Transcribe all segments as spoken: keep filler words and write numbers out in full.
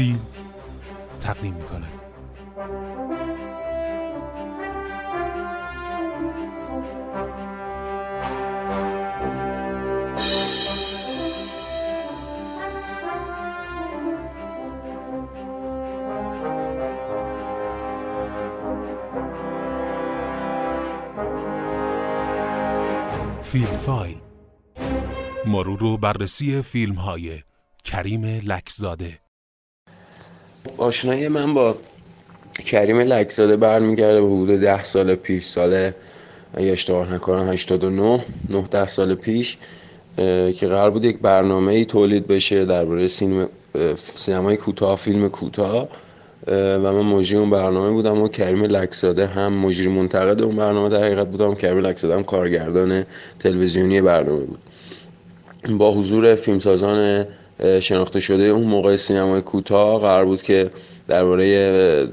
فیلم تقدیم میکنه. فیلم فایل مرور و بررسی فیلم های کریم لکزاده. آشنایی من با کریم لکزاده برمیگرده به حدود ده سال پیش، سال اگه اشتباه نکنم هشتاد و نه، نه ده سال پیش که قرار بود یک برنامه‌ای تولید بشه درباره سینما، سینمای کوتاه، فیلم کوتاه، و من مجری اون برنامه بودم و کریم لکزاده هم مجری منتقد اون برنامه در حقیقت بودم. کریم لکزاده هم کارگردان تلویزیونی برنامه بود. با حضور فیلمسازان شناخته شده اون موقع سینمای کوتاه قرار بود که درباره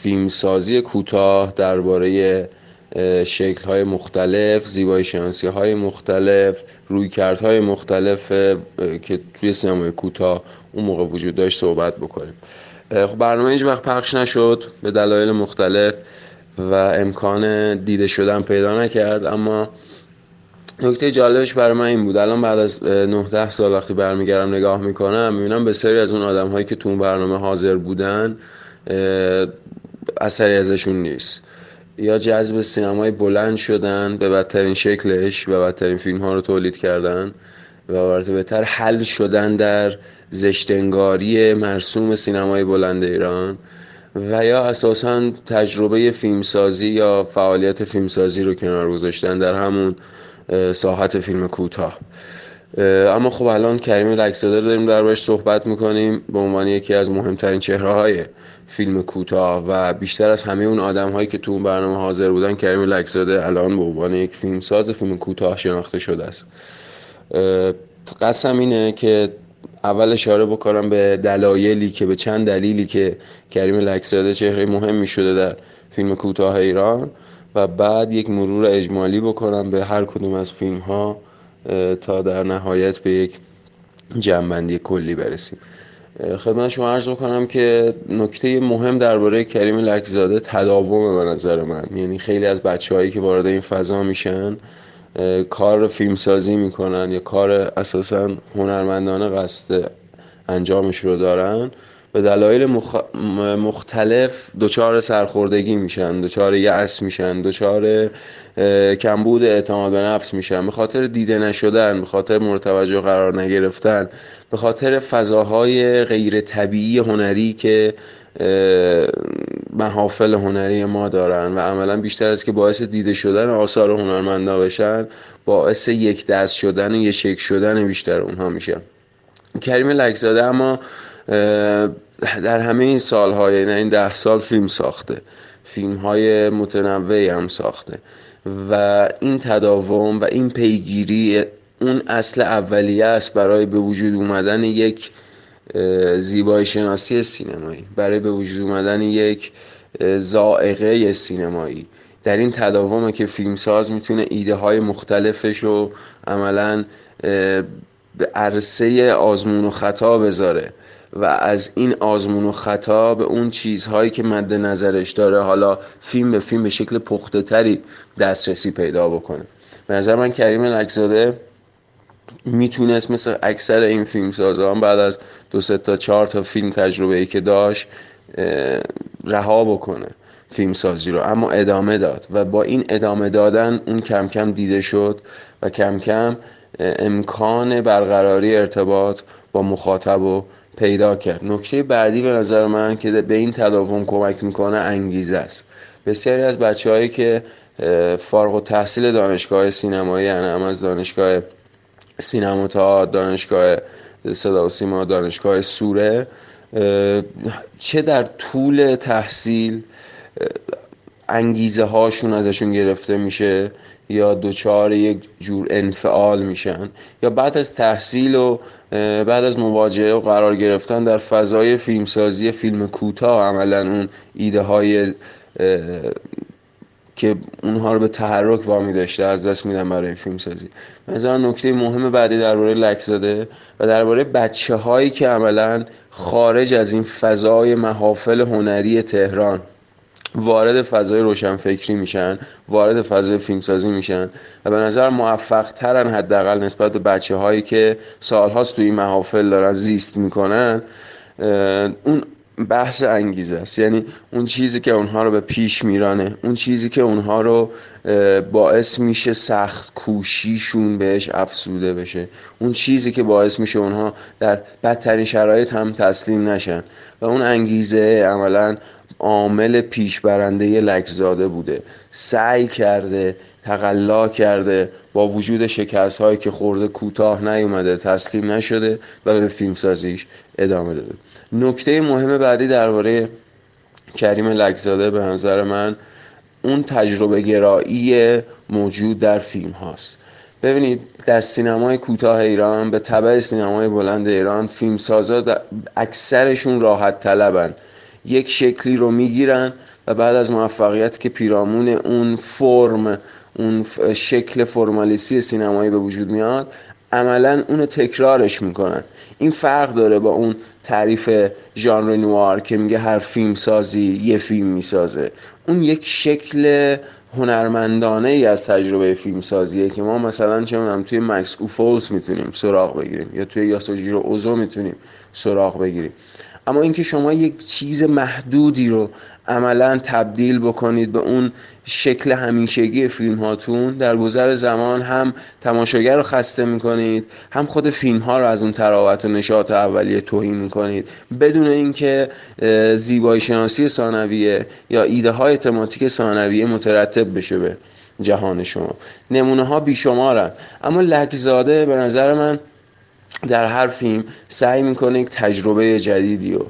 فیلمسازی کوتاه، درباره شکل‌های مختلف، زیبایی شناسی‌های مختلف، رویکردهای مختلف که توی سینمای کوتاه اون موقع وجود داشت صحبت بکنیم. خب برنامه هیچ وقت پخش نشد به دلایل مختلف و امکان دیده شدن پیدا نکرد. اما نکته جالبش برای من این بود، الان بعد از نه ده سال وقتی برمیگردم نگاه میکنم میبینم به سری از اون آدم‌هایی که تو اون برنامه حاضر بودن اثری ازشون نیست، یا جذب سینمای بلند شدن به بدترین شکلش و بدترین فیلم‌ها رو تولید کردن و عبارت بهتر حل شدن در زشتنگاری مرسوم سینمای بلند ایران، و یا اساساً تجربه فیلمسازی یا فعالیت فیلمسازی رو کنار گذاشتن در همون ساحت فیلم کوتاه. اما خب الان کریم لکزاده رو داریم دربارش صحبت میکنیم به عنوان یکی از مهمترین چهره‌های فیلم کوتاه، و بیشتر از همه اون آدم‌هایی که تو اون برنامه حاضر بودن کریم لکزاده الان به عنوان یک فیلمساز فیلم کوتاه شناخته شده است. قسم اینه که اول اشاره بکنم به دلایلی که به چند دلیلی که کریم لکزاده چهره مهمی شده در فیلم کوتاه ایران، و بعد یک مرور اجمالی بکنم به هر کدوم از فیلم ها تا در نهایت به یک جمع‌بندی کلی برسیم. خدمت شما عرض بکنم که نکته مهم درباره کریم لکزاده تداومه به نظر من. یعنی خیلی از بچه‌هایی که وارد این فضا میشن کار فیلمسازی میکنن یا کار اساساً هنرمندانه قصد انجامش رو دارن، به دلایل مخ... مختلف دچار سرخوردگی میشن، دچار یأس میشن، دچار کمبود اعتماد به نفس میشن، به خاطر دیده نشدن، به خاطر مورد توجه قرار نگرفتن، به خاطر فضاهای غیر طبیعی هنری که محافل هنری ما دارن، و عملا بیشتر از که باعث دیده شدن آثار هنرمندا بشن، باعث یک دست شدن و یک شکل شدن بیشتر اونها میشن. کریم لکزاده اما در همه این سالهای، یعنی این ده سال، فیلم ساخته، فیلم‌های متنوعی هم ساخته، و این تداوم و این پیگیری اون اصل اولیه است برای به وجود اومدن یک زیبایی شناسی سینمایی، برای به وجود اومدن یک ذائقه سینمایی. در این تداومه که فیلمساز میتونه ایده های مختلفش رو عملاً به عرصه آزمون و خطا بذاره و از این آزمون و خطا به اون چیزهایی که مد نظرش داره، حالا فیلم به فیلم، به شکل پخته تری دسترسی پیدا بکنه. به نظر من کریم لکزاده میتونست مثل اکثر این فیلمسازان بعد از دو سه تا چهار تا فیلم تجربه‌ای که داشت رها بکنه فیلمسازی رو، اما ادامه داد، و با این ادامه دادن اون کم کم دیده شد و کم کم امکان برقراری ارتباط با مخاطب رو پیدا کرد. نکته بعدی به نظر من که به این تداوم کمک میکنه انگیزه است. بسیاری از بچه‌هایی که فارغ التحصیل دانشگاه سینمایی، هم از دانشگاه سینما و تئاتر، دانشگاه صدا و سیما، دانشگاه سوره، چه در طول تحصیل انگیزه هاشون ازشون گرفته میشه یا دوچار یک جور انفعال میشن، یا بعد از تحصیل و بعد از مواجهه و قرار گرفتن در فضای فیلمسازی فیلم کوتاه عملا اون ایده های که اونها رو به تحرک وامی داشته از دست میدن برای فیلم سازی. مثلا نکته مهم بعدی درباره لکزاده و درباره بچه‌هایی که عملاً خارج از این فضای محافل هنری تهران وارد فضای روشنفکری میشن، وارد فضای فیلمسازی میشن و به نظر موفق ترن حداقل نسبت به بچه‌هایی که سالهاست توی این محافل دارن زیست میکنن. اون بحث انگیزه است، یعنی اون چیزی که اونها رو به پیش میرانه، اون چیزی که اونها رو باعث میشه سخت کوشیشون بهش افسوده بشه، اون چیزی که باعث میشه اونها در بدترین شرایط هم تسلیم نشن و اون انگیزه عملاً عامل پیشبرنده لکزاده بوده. سعی کرده، تقلا کرده، با وجود شکست‌هایی که خورده کوتاه نیومده، تسلیم نشده و به فیلمسازیش ادامه داده. نکته مهم بعدی درباره کریم لکزاده به نظر من اون تجربه گرایی موجود در فیلم هاست. ببینید در سینمای کوتاه ایران به تبع سینمای بلند ایران فیلمسازا اکثرشون راحت طلبن، یک شکلی رو میگیرن و بعد از موفقیت که پیرامون اون فرم، اون شکل فرمالیستی سینمایی به وجود میاد، عملاً اونو تکرارش میکنن. این فرق داره با اون تعریف ژانر نوار که میگه هر فیلم سازی یه فیلم میسازه. اون یک شکل هنرمندانه ای از تجربه فیلم سازیه که ما مثلا چه می‌دونم توی مکس اوفولز میتونیم سراغ بگیریم یا توی یاسوجیرو اوزو میتونیم سراغ بگیریم. اما اینکه شما یک چیز محدودی رو عملاً تبدیل بکنید به اون شکل همیشگی فیلم هاتون، در گذر زمان هم تماشاگر رو خسته میکنید، هم خود فیلم ها رو از اون تراوت و نشاط اولیه توهین میکنید، بدون اینکه زیبایی شناسی ثانویه یا ایده های تماتیک ثانویه مترتب بشه به جهان شما. نمونه ها بیشمارن، اما لکزاده به نظر من در هر فیلم سعی میکنه یک تجربه جدیدی رو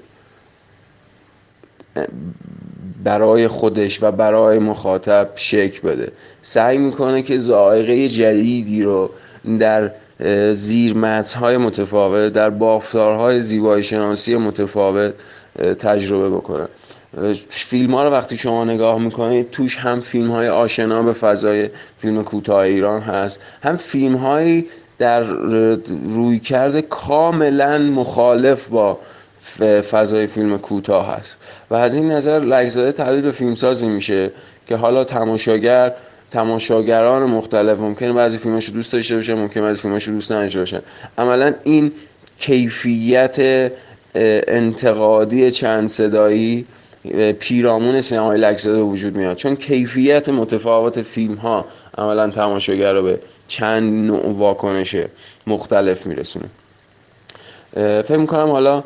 برای خودش و برای مخاطب شکل بده. سعی میکنه که ذائقه جدیدی رو در زیرمتن‌های متفاوت، در بافتارهای زیبایی شناسی متفاوت تجربه بکنه. فیلم ها رو وقتی شما نگاه میکنید توش هم فیلم های آشنا به فضای فیلم کوتاه ایران هست، هم فیلم های در رویکرد کاملا مخالف با فضای فیلم کوتاه هست و از این نظر لکزاده تبدیل به فیلمسازی میشه که حالا تماشاگر تماشاگران مختلف ممکنه بعضی فیلماشو دوست داشته باشن، ممکنه بعضی فیلماشو دوست نداشته باشن. عملا این کیفیت انتقادی چند صدایی پیرامون سینمای لکزاده وجود میاد، چون کیفیت متفاوت فیلم ها عملا تماشاگر رو به چند نوع واکنش مختلف میرسونه. فکر میکنم حالا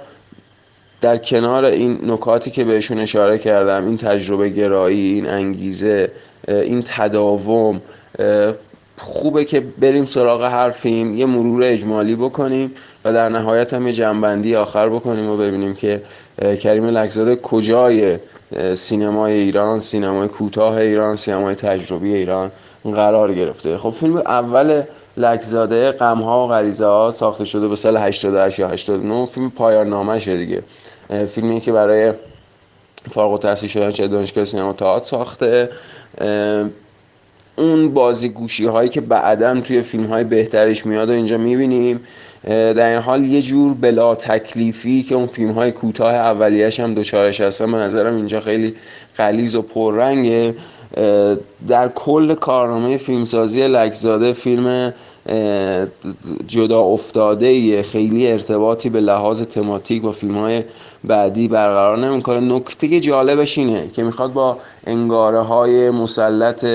در کنار این نکاتی که بهشون اشاره کردم، این تجربه گرایی، این انگیزه، این تداوم، خوبه که بریم سراغ هر فیلم یه مرور اجمالی بکنیم و در نهایت هم یه جنبندی آخر بکنیم و ببینیم که کریم لکزاده کجای سینمای ایران، سینمای کوتاه ایران، سینمای تجربی ایران قرار گرفته. خب فیلم اول لکزاده، غم‌ها و غریزه‌ها، ساخته شده به سال هشتاد و هشت یا هشتاد و نه، فیلم پایان نامه شه دیگه. فیلمی که برای فارغ التحصیل شدن چه دانشگاه سینما و تئاتر ساخته. اون بازیگوشی هایی که بعداً توی فیلم های بهترش میاد و اینجا میبینیم، در این حال یه جور بلا تکلیفی که اون فیلم های کوتاه اولیه‌اش هم دوچارش هستن به نظرم اینجا خیلی غلیظ و پررنگه. در کل کارنامه فیلمسازی لکزاده فیلم جدا افتاده‌ایه، خیلی ارتباطی به لحاظ تماتیک با فیلم‌های بعدی برقرار نمی‌کنه. نکته جالبش اینه که میخواد با انگاره‌های مسلط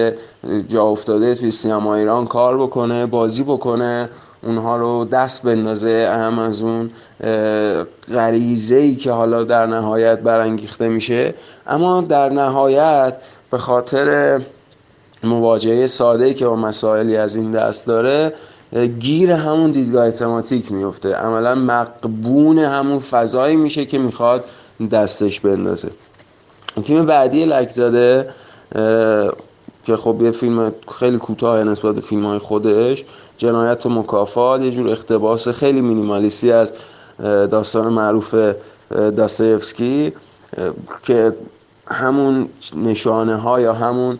جا افتاده توی سینما ایران کار بکنه، بازی بکنه، اونها رو دست بندازه، اهم از اون غریزه‌ای که حالا در نهایت برانگیخته میشه، اما در نهایت به خاطر مواجهه ساده‌ای که با مسائلی از این دست داره گیر همون دیدگاه تماتیک میفته، عملا مقبون همون فضایی میشه که میخواد دستش بندازه. فیلم بعدی لکزاده که خب یه فیلم خیلی کوتاه نسبت به فیلم‌های خودش، جنایت و مکافات، یه جور اقتباس خیلی مینیمالیستی از داستان معروف داستایفسکی که همون نشانه ها یا همون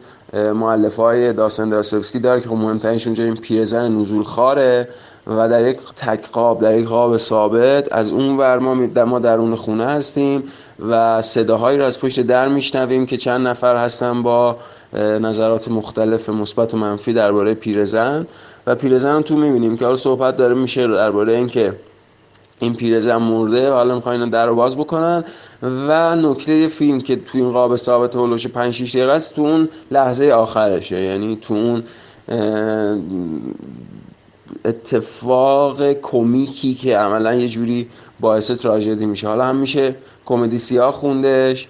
مؤلفه‌های داستان داستایفسکی داره که خب مهمترینش اونجا این پیرزن نزولخواره و در یک تک قاب، در یک قاب ثابت از اون ور ما درون خونه هستیم و صداهایی رو از پشت در میشنویم که چند نفر هستن با نظرات مختلف مثبت و منفی درباره پیرزن و پیرزن رو تو میبینیم که حالا صحبت داره میشه درباره اینکه این پیرزن مرده و حالا میخوان اینا در رو باز بکنن و نکته فیلم که تو این قاب ثابت هولوش پنج شش دقیقه است تو اون لحظه آخرشه، یعنی تو اون اتفاق کمیکی که عملا یه جوری باعث تراژدی میشه. حالا هم میشه کمدی سیاه خوندش،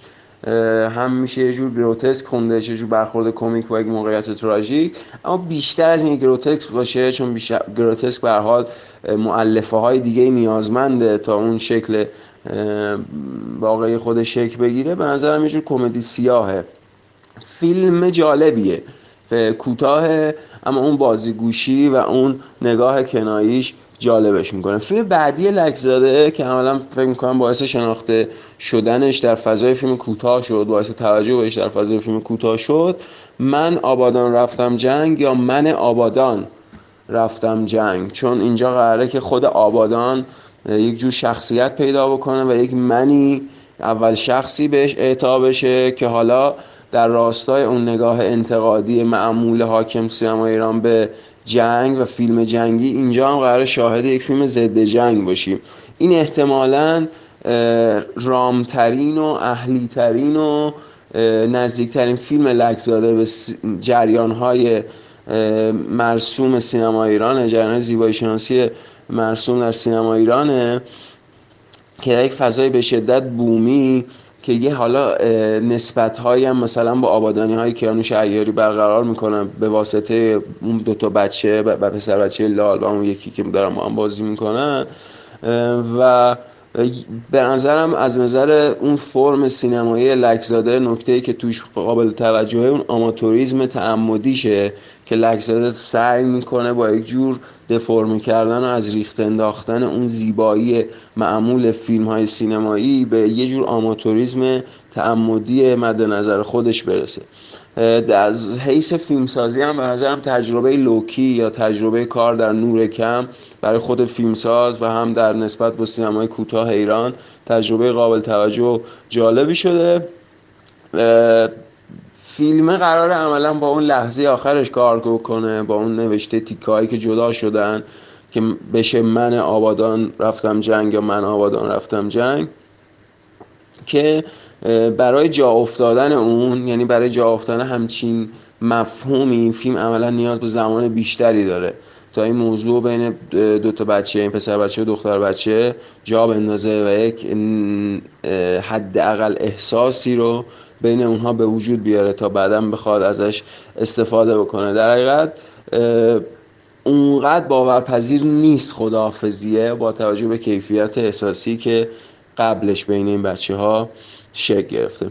هم میشه یه جور گروتسک خوندش، یه جور برخورد کمیک با یک موقعیت تراژیک، اما بیشتر از این گروتسک باشه چون بیشتر گروتسک به هر حال مؤلفه های دیگه نیازمنده تا اون شکل واقعی خود شکل بگیره. به نظرم یه جور کمدی سیاهه، فیلم جالبیه، کوتاه، اما اون بازیگوشی و اون نگاه کناییش جالبش میکنه. فیلم بعدی لکزاده که عملا فکر میکنم باعث شناخته شدنش در فضای فیلم کوتاه شد، باعث توجه بهش در فضای فیلم کوتاه شد، من آبادان رفتم جنگ یا من آبادان رفتم جنگ، چون اینجا قراره که خود آبادان یک جور شخصیت پیدا بکنه و یک منی اول شخصی بهش اعطا بشه که حالا در راستای اون نگاه انتقادی معمول حاکم سینما ایران به جنگ و فیلم جنگی، اینجا هم قرار شاهد یک فیلم ضد جنگ باشیم. این احتمالاً رامترین و اهلیترین و نزدیکترین فیلم لکزاده به جریان‌های مرسوم سینما ایرانه، جریان زیبایی شناسی مرسوم در سینما ایرانه که یک فضای به شدت بومی که یه حالا نسبت‌هایی هم مثلا با آبادانی‌های کیانوش عیاری برقرار می‌کنن به واسطه اون دو تا بچه و پسر بچه لال و اون یکی که دارن با هم بازی می‌کنن و به نظرم از نظر اون فرم سینمایی لکزاده نکته‌ای که توش قابل توجهه اون آماتوریزم تعمدیشه که لکزاده سعی میکنه با یک جور دفرم کردن و از ریخت انداختن اون زیبایی معمول فیلم‌های سینمایی به یه جور آماتوریزم تعمدی مد نظر خودش برسه. از حیث فیلمسازی هم به نظرم تجربه لوکی یا تجربه کار در نور کم برای خود فیلمساز و هم در نسبت با سینمای کوتاه ایران تجربه قابل توجه و جالبی شده. فیلم قراره عملا با اون لحظه آخرش کار کنه، با اون نوشته تیکایی که جدا شدن که بشه من آبادان رفتم جنگ یا من آبادان رفتم جنگ، که برای جا افتادن اون، یعنی برای جا افتادن همچین مفهومی، این فیلم عملا نیاز به زمان بیشتری داره تا این موضوع بین دو تا بچه، این پسر بچه و دختر بچه جا بندازه و یک حداقل احساسی رو بین اونها به وجود بیاره تا بعداً بخواد ازش استفاده بکنه. در حقیقت اونقدر باورپذیر نیست خداحافظیه با توجه به کیفیت احساسی که قبلش بین این بچه ها شکل گرفته.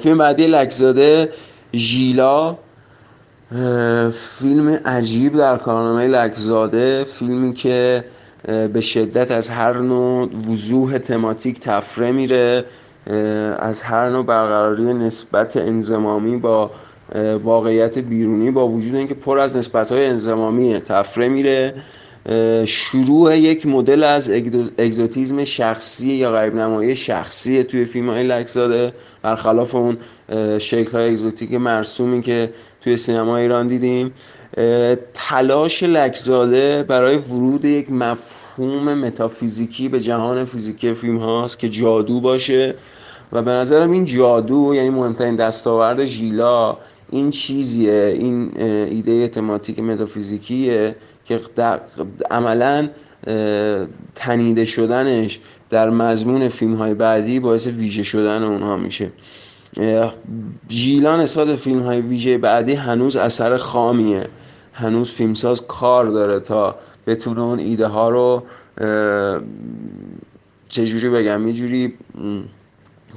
فیلم بعدی لکزاده، ژیلا، فیلم عجیب در کارنامه لکزاده، فیلمی که به شدت از هر نوع وضوح تماتیک طفره میره، از هر نوع برقراری نسبت انضمامی با واقعیت بیرونی با وجود اینکه پر از نسبت‌های انضمامیه طفره میره. شروع یک مدل از اگزوتیزم شخصی یا غریب نمایی شخصی توی فیلم‌های لکزاده، برخلاف اون شکل‌های اگزوتیک مرسومی که توی سینما ایران دیدیم. تلاش لکزاده برای ورود یک مفهوم متافیزیکی به جهان فیزیکی فیلم هاست که جادو باشه و به نظرم این جادو، یعنی مهمترین دستاورد ژیلا، این چیزیه، این ایده تماتیک متافیزیکیه که عملاً تنیده شدنش در مضمون فیلم های بعدی باعث ویژه شدن اونها میشه. ژیلا نسبت به فیلم های ویژه بعدی هنوز اثر خامیه، هنوز فیلمساز کار داره تا بتونه اون ایده ها رو چجوری بگم، یه جوری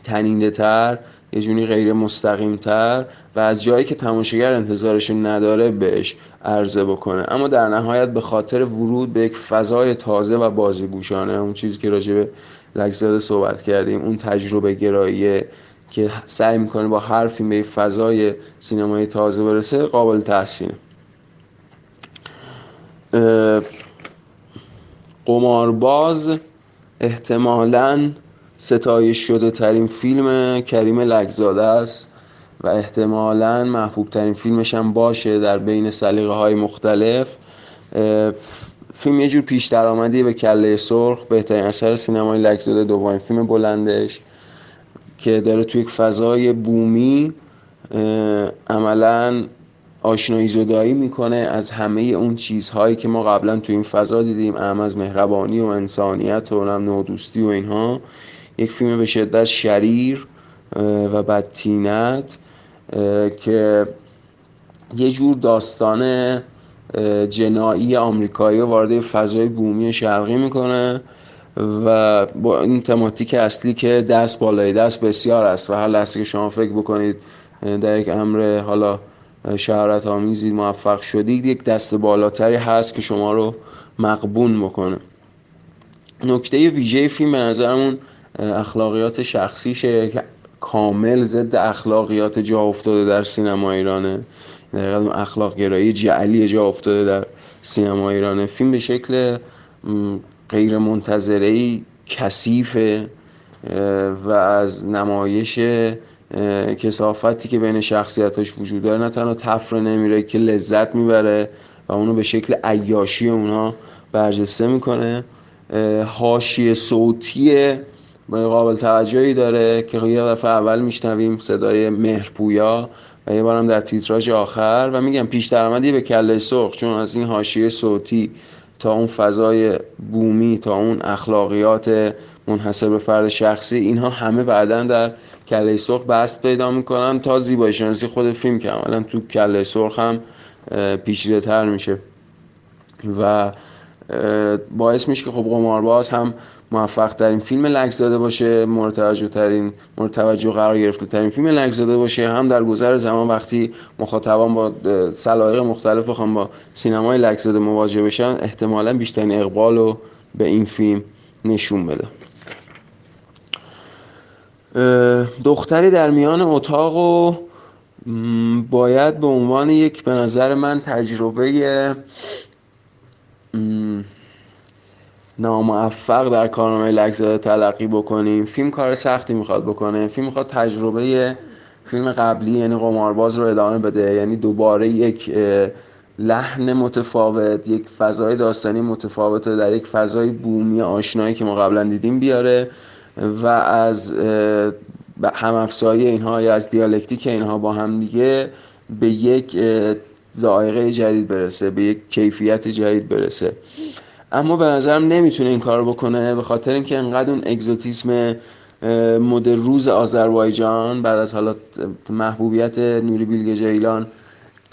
تنیده تر، یه جوری غیر مستقیم تر و از جایی که تماشاگر انتظارش نداره بهش عرضه بکنه. اما در نهایت به خاطر ورود به یک فضای تازه و بازیگوشانه، اون چیزی که راجع به لکزاده صحبت کردیم، اون تجربه گرایی که سعی میکنه با هر فیلم به فضای سینمایی تازه برسه قابل تحسینه. قمارباز احتمالاً ستایش شده ترین فیلم کریم لکزاده است و احتمالاً محبوب ترین فیلمش هم باشه در بین سلیقه های مختلف. فیلم یه جور پیش درآمدی به کله سرخ، بهترین اثر سینمای لکزاده، دومین فیلم بلندش که داره توی یک فضای بومی عملاً آشنایی زدایی میکنه از همه اون چیزهایی که ما قبلا تو این فضا دیدیم، اهم از مهربانی و انسانیت و نودوستی و اینها. یک فیلم به شدت شریر و بدتینت که یه جور داستان جنایی آمریکایی وارد فضای بومی شرقی میکنه و با این تماتیک اصلی که دست بالای دست بسیار است و هر لحظه که شما فکر بکنید در یک امر حالا شهرت آمیزی موفق شدید، یک دست بالاتری هست که شما رو مغبون بکنه. نکته ویژه فیلم به نظرمون اخلاقیات شخصیشه که کامل ضد اخلاقیات جا افتاده در سینما ایرانه، در واقع اخلاق گرایی جعلی جا افتاده در سینما ایرانه. فیلم به شکل غیر منتظره‌ای کثیفه و از نمایش کثافتی که بین شخصیتاش وجود داره نه تنها تفره نمیره که لذت میبره و اونو به شکل عیاشی اونها برجسته میکنه. حاشیه صوتی قابل توجهی داره که یه دفعه اول میشنویم صدای مهرپویا و یه بارم در تیتراژ آخر و میگم پیش درآمدی به کله سرخ، چون از این حاشیه صوتی تا اون فضای بومی تا اون اخلاقیات منحصر به فرد شخصی، اینها همه بعداً در کله سرخ بست پیدا میکنن تا زیبایی شناسی خود فیلم که عملاً تو کله سرخ هم پیچیده تر میشه و باعث میشه که خب قمارباز هم موفق ترین فیلم لکزاده باشه، مورد توجه ترین مورد توجه قرار گرفته ترین فیلم لکزاده باشه. هم در گذر زمان وقتی مخاطبان با سلایق مختلف بخوام با سینمای لکزاده مواجه بشن، احتمالاً بیشترین اقبال رو به این فیلم نشون بده. دختری در میان اتاق رو باید به عنوان یک به نظر من تجربه ناموفق در کارنامه لکزاده تلقی بکنیم. فیلم کار سختی میخواد بکنه، فیلم میخواد تجربه فیلم قبلی یعنی قمارباز رو ادامه بده، یعنی دوباره یک لحن متفاوت، یک فضای داستانی متفاوت در یک فضای بومی آشنایی که ما قبلا دیدیم بیاره و از هم‌افزایی اینها یا از دیالکتیک اینها با هم دیگه به یک ذائقه جدید برسه، به یک کیفیت جدید برسه. اما به نظرم نمیتونه این کار بکنه به خاطر اینکه انقدر اون اگزوتیسم مد روز آذربایجان بعد از حالا محبوبیت نوری بیلگه ایران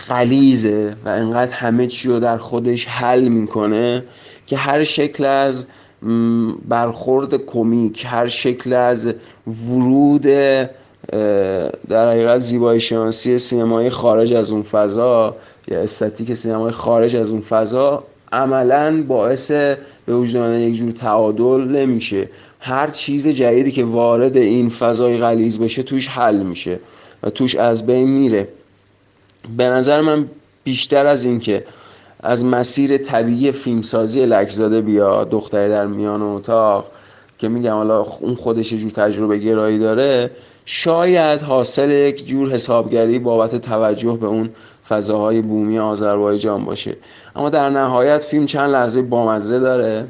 غلیظه و انقدر همه چی رو در خودش حل میکنه که هر شکل از برخورد کمیک، هر شکل از ورود در حقیقت زیبایی شناسی سینمای خارج از اون فضا یا استاتیک سینمای خارج از اون فضا عملاً باعث به وجود آمدن یک جور تعادل نمیشه. هر چیز جدیدی که وارد این فضای غلیظ بشه توش حل میشه و توش از بین میره. به نظر من بیشتر از این که از مسیر طبیعی فیلمسازی لکزاده بیا دختری در میان اتاق که میگم حالا اون خودش یه جور تجربه گرایی داره، شاید حاصل یک جور حسابگری بابت توجه به اون فضاهای بومی آذربایجان باشه. اما در نهایت فیلم چند لحظه بامزه داره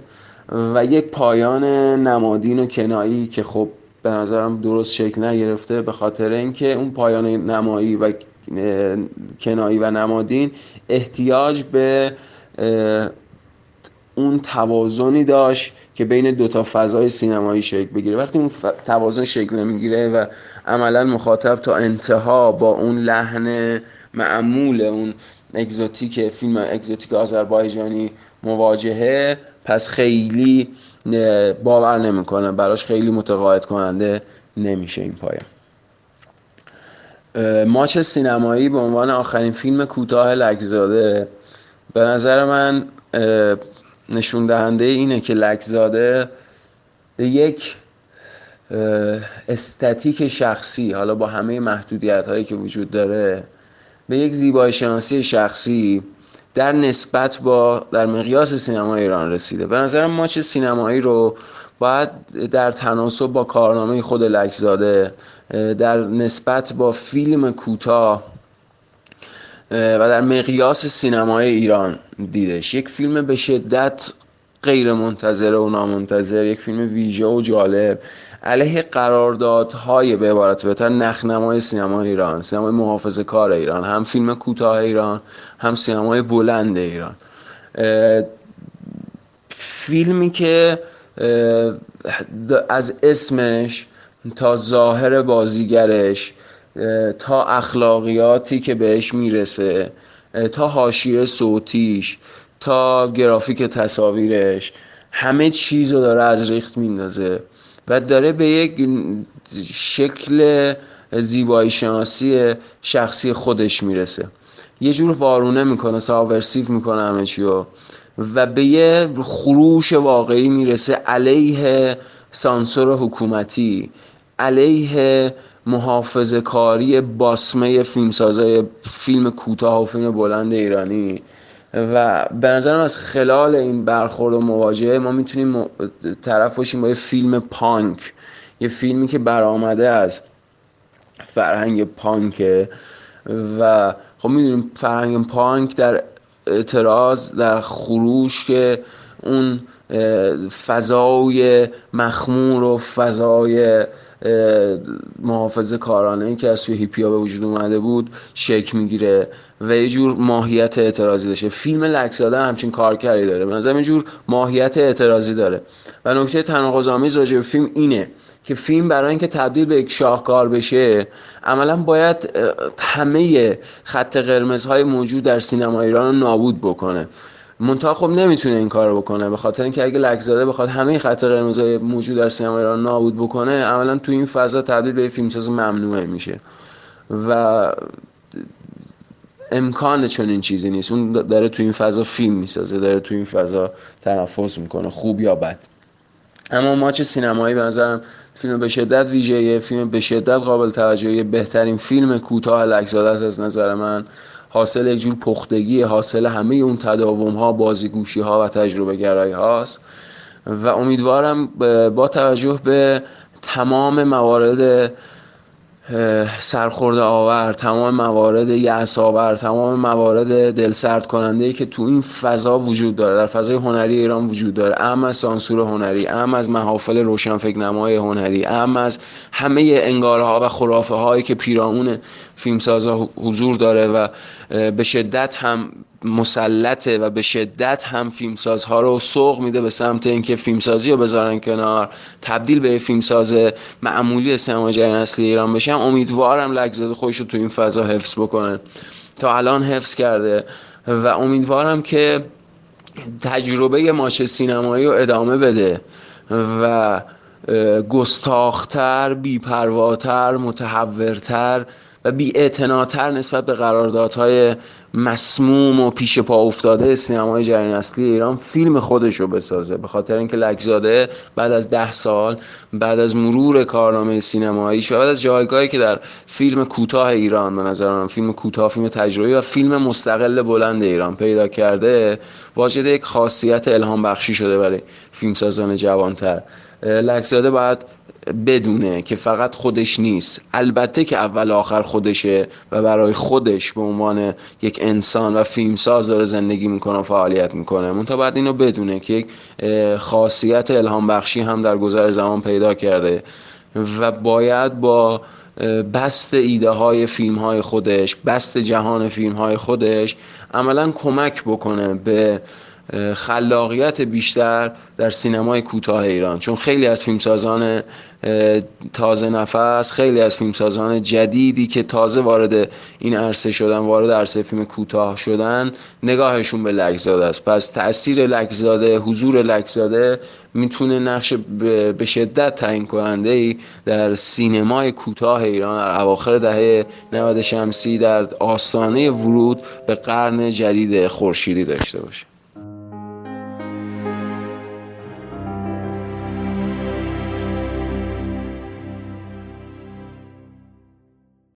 و یک پایان نمادین و کنایی که خب به نظرم درست شکل نگرفته به خاطر اینکه اون پایان نمایی و کنایی و نمادین احتیاج به اون توازنی داشت که بین دوتا فضای سینمایی شکل بگیره. وقتی اون توازن شکل نمیگیره و عملا مخاطب تا انتها با اون لحن معمول اون اگزوتیک فیلم اگزوتیک آذربایجانی مواجهه، پس خیلی باور نمیکنه، براش خیلی متقاعد کننده نمیشه این پایان. ماچ سینمایی به عنوان آخرین فیلم کوتاه لکزاده به نظر من نشون دهنده اینه که لکزاده یک استاتیک شخصی، حالا با همه محدودیت هایی که وجود داره، به یک زیبایی شناسی شخصی در نسبت با در مقیاس سینما ایران رسیده. به نظرم ما چه سینمایی رو باید در تناسب با کارنامه خود لکزاده، در نسبت با فیلم کوتاه و در مقیاس سینمای ایران دیدش. یک فیلم به شدت غیر منتظره و نامنتظر، یک فیلم ویژه و جالب علیه قراردادهای به عبارت بهتر نخنمای سینمای ایران، سینمای محافظه‌کار ایران، هم فیلم کوتاه ایران، هم سینمای بلند ایران. فیلمی که از اسمش تا ظاهر بازیگرش، تا اخلاقیاتی که بهش میرسه، تا حاشیه صوتیش، تا گرافیک تصاویرش، همه چیز رو داره از ریخت میندازه و داره به یک شکل زیبایی شناسی شخصی خودش میرسه. یه جور وارونه میکنه، سابورسیو میکنه همه چیو و به یه خروش واقعی میرسه علیه سانسور حکومتی، علیه محافظه کاری باسمه فیلمسازای فیلم کوتاه و فیلم بلند ایرانی. و به نظرم از خلال این برخورد و مواجهه ما میتونیم طرف باشیم با یه فیلم پانک، یه فیلمی که برآمده از فرهنگ پانکه و خب میدونیم فرهنگ پانک در اعتراض، در خروش که اون فضای مخمور و فضای محافظه کارانه که از سوی هیپیا به وجود اومده بود شکل میگیره و یه جور ماهیت اعتراضی داشته. فیلم لکزاده همچین کارکردی داره، به نظرم یه جور ماهیت اعتراضی داره و نکته تناقض‌آمیز راجع به فیلم اینه که فیلم برای اینکه تبدیل به یک شاهکار بشه عملا باید همه خط قرمزهای موجود در سینما ایران رو نابود بکنه. منتها خب نمیتونه این کارو بکنه به خاطر اینکه اگه لکزاده بخواد همه خط قرمزهای موجود در سینما ایران نابود بکنه، عملا تو این فضا تبدیل به فیلمساز ممنوعه میشه و امکان چنین چیزی نیست. اون داره تو این فضا فیلم میسازه، داره تو این فضا تنفس میکنه، خوب یا بد. اما ما چه سینمایی به نظرم فیلم به شدت ویژه‌ایه، فیلم به شدت قابل توجهیه، بهترین فیلم کوتاه لکزاده است از نظر من، حاصل یک جور پختگی، حاصل همه اون تداوم ها، بازیگوشی ها و تجربه گرایی هاست و امیدوارم با توجه به تمام موارد سرخورده آور، تمام موارد یأس آور، تمام موارد دلسرد کننده ای که تو این فضا وجود داره، در فضای هنری ایران وجود داره، اهم از سانسور هنری، اهم از محافل روشنفکرنمای هنری، اهم از همه انگارها و خرافه هایی که پیرامون فیلمسازا حضور داره و به شدت هم مسلطه و به شدت هم فیلمسازها رو سوق میده به سمت اینکه فیلمسازی رو بذارن کنار، تبدیل به فیلمساز معمولی سینما جریان اصلی ایران بشن. امیدوارم لکزاده خودش رو تو این فضا حفظ بکنه، تا الان حفظ کرده و امیدوارم که تجربه ماش سینمایی رو ادامه بده و گستاختر، بی‌پرواتر، متحورتر و بی‌اعتناتر نسبت به قراردادهای مسموم و پیش پا افتاده سینمای جریان اصلی ایران فیلم خودش رو بسازه. به خاطر اینکه لکزاده بعد از ده سال، بعد از مرور کارنامه سینماییش و بعد از جایگاهی که در فیلم کوتاه ایران، به نظر من فیلم کوتاه، فیلم تجربی و فیلم مستقل بلند ایران پیدا کرده، واجد یک خاصیت الهام بخشی شده برای فیلمسازان جوانتر. لکزاده باید بدونه که فقط خودش نیست، البته که اول آخر خودشه و برای خودش به عنوان یک انسان و فیلمساز داره زندگی میکنه و فعالیت میکنه، منتها باید اینو بدونه که یک خاصیت الهام بخشی هم در گذر زمان پیدا کرده و باید با بست ایده های فیلم های خودش، بست جهان فیلم های خودش عملا کمک بکنه به خلاقیت بیشتر در سینمای کوتاه ایران، چون خیلی از فیلمسازان تازه نفس، خیلی از فیلمسازان جدیدی که تازه وارد این عرصه شدن، وارد عرصه فیلم کوتاه شدن، نگاهشون به لکزاده است. پس تأثیر لکزاده، حضور لکزاده میتونه نقش به شدت تعیین کننده‌ای در سینمای کوتاه ایران در اواخر دهه نود شمسی، در آستانه ورود به قرن جدید خورشیدی داشته باشه.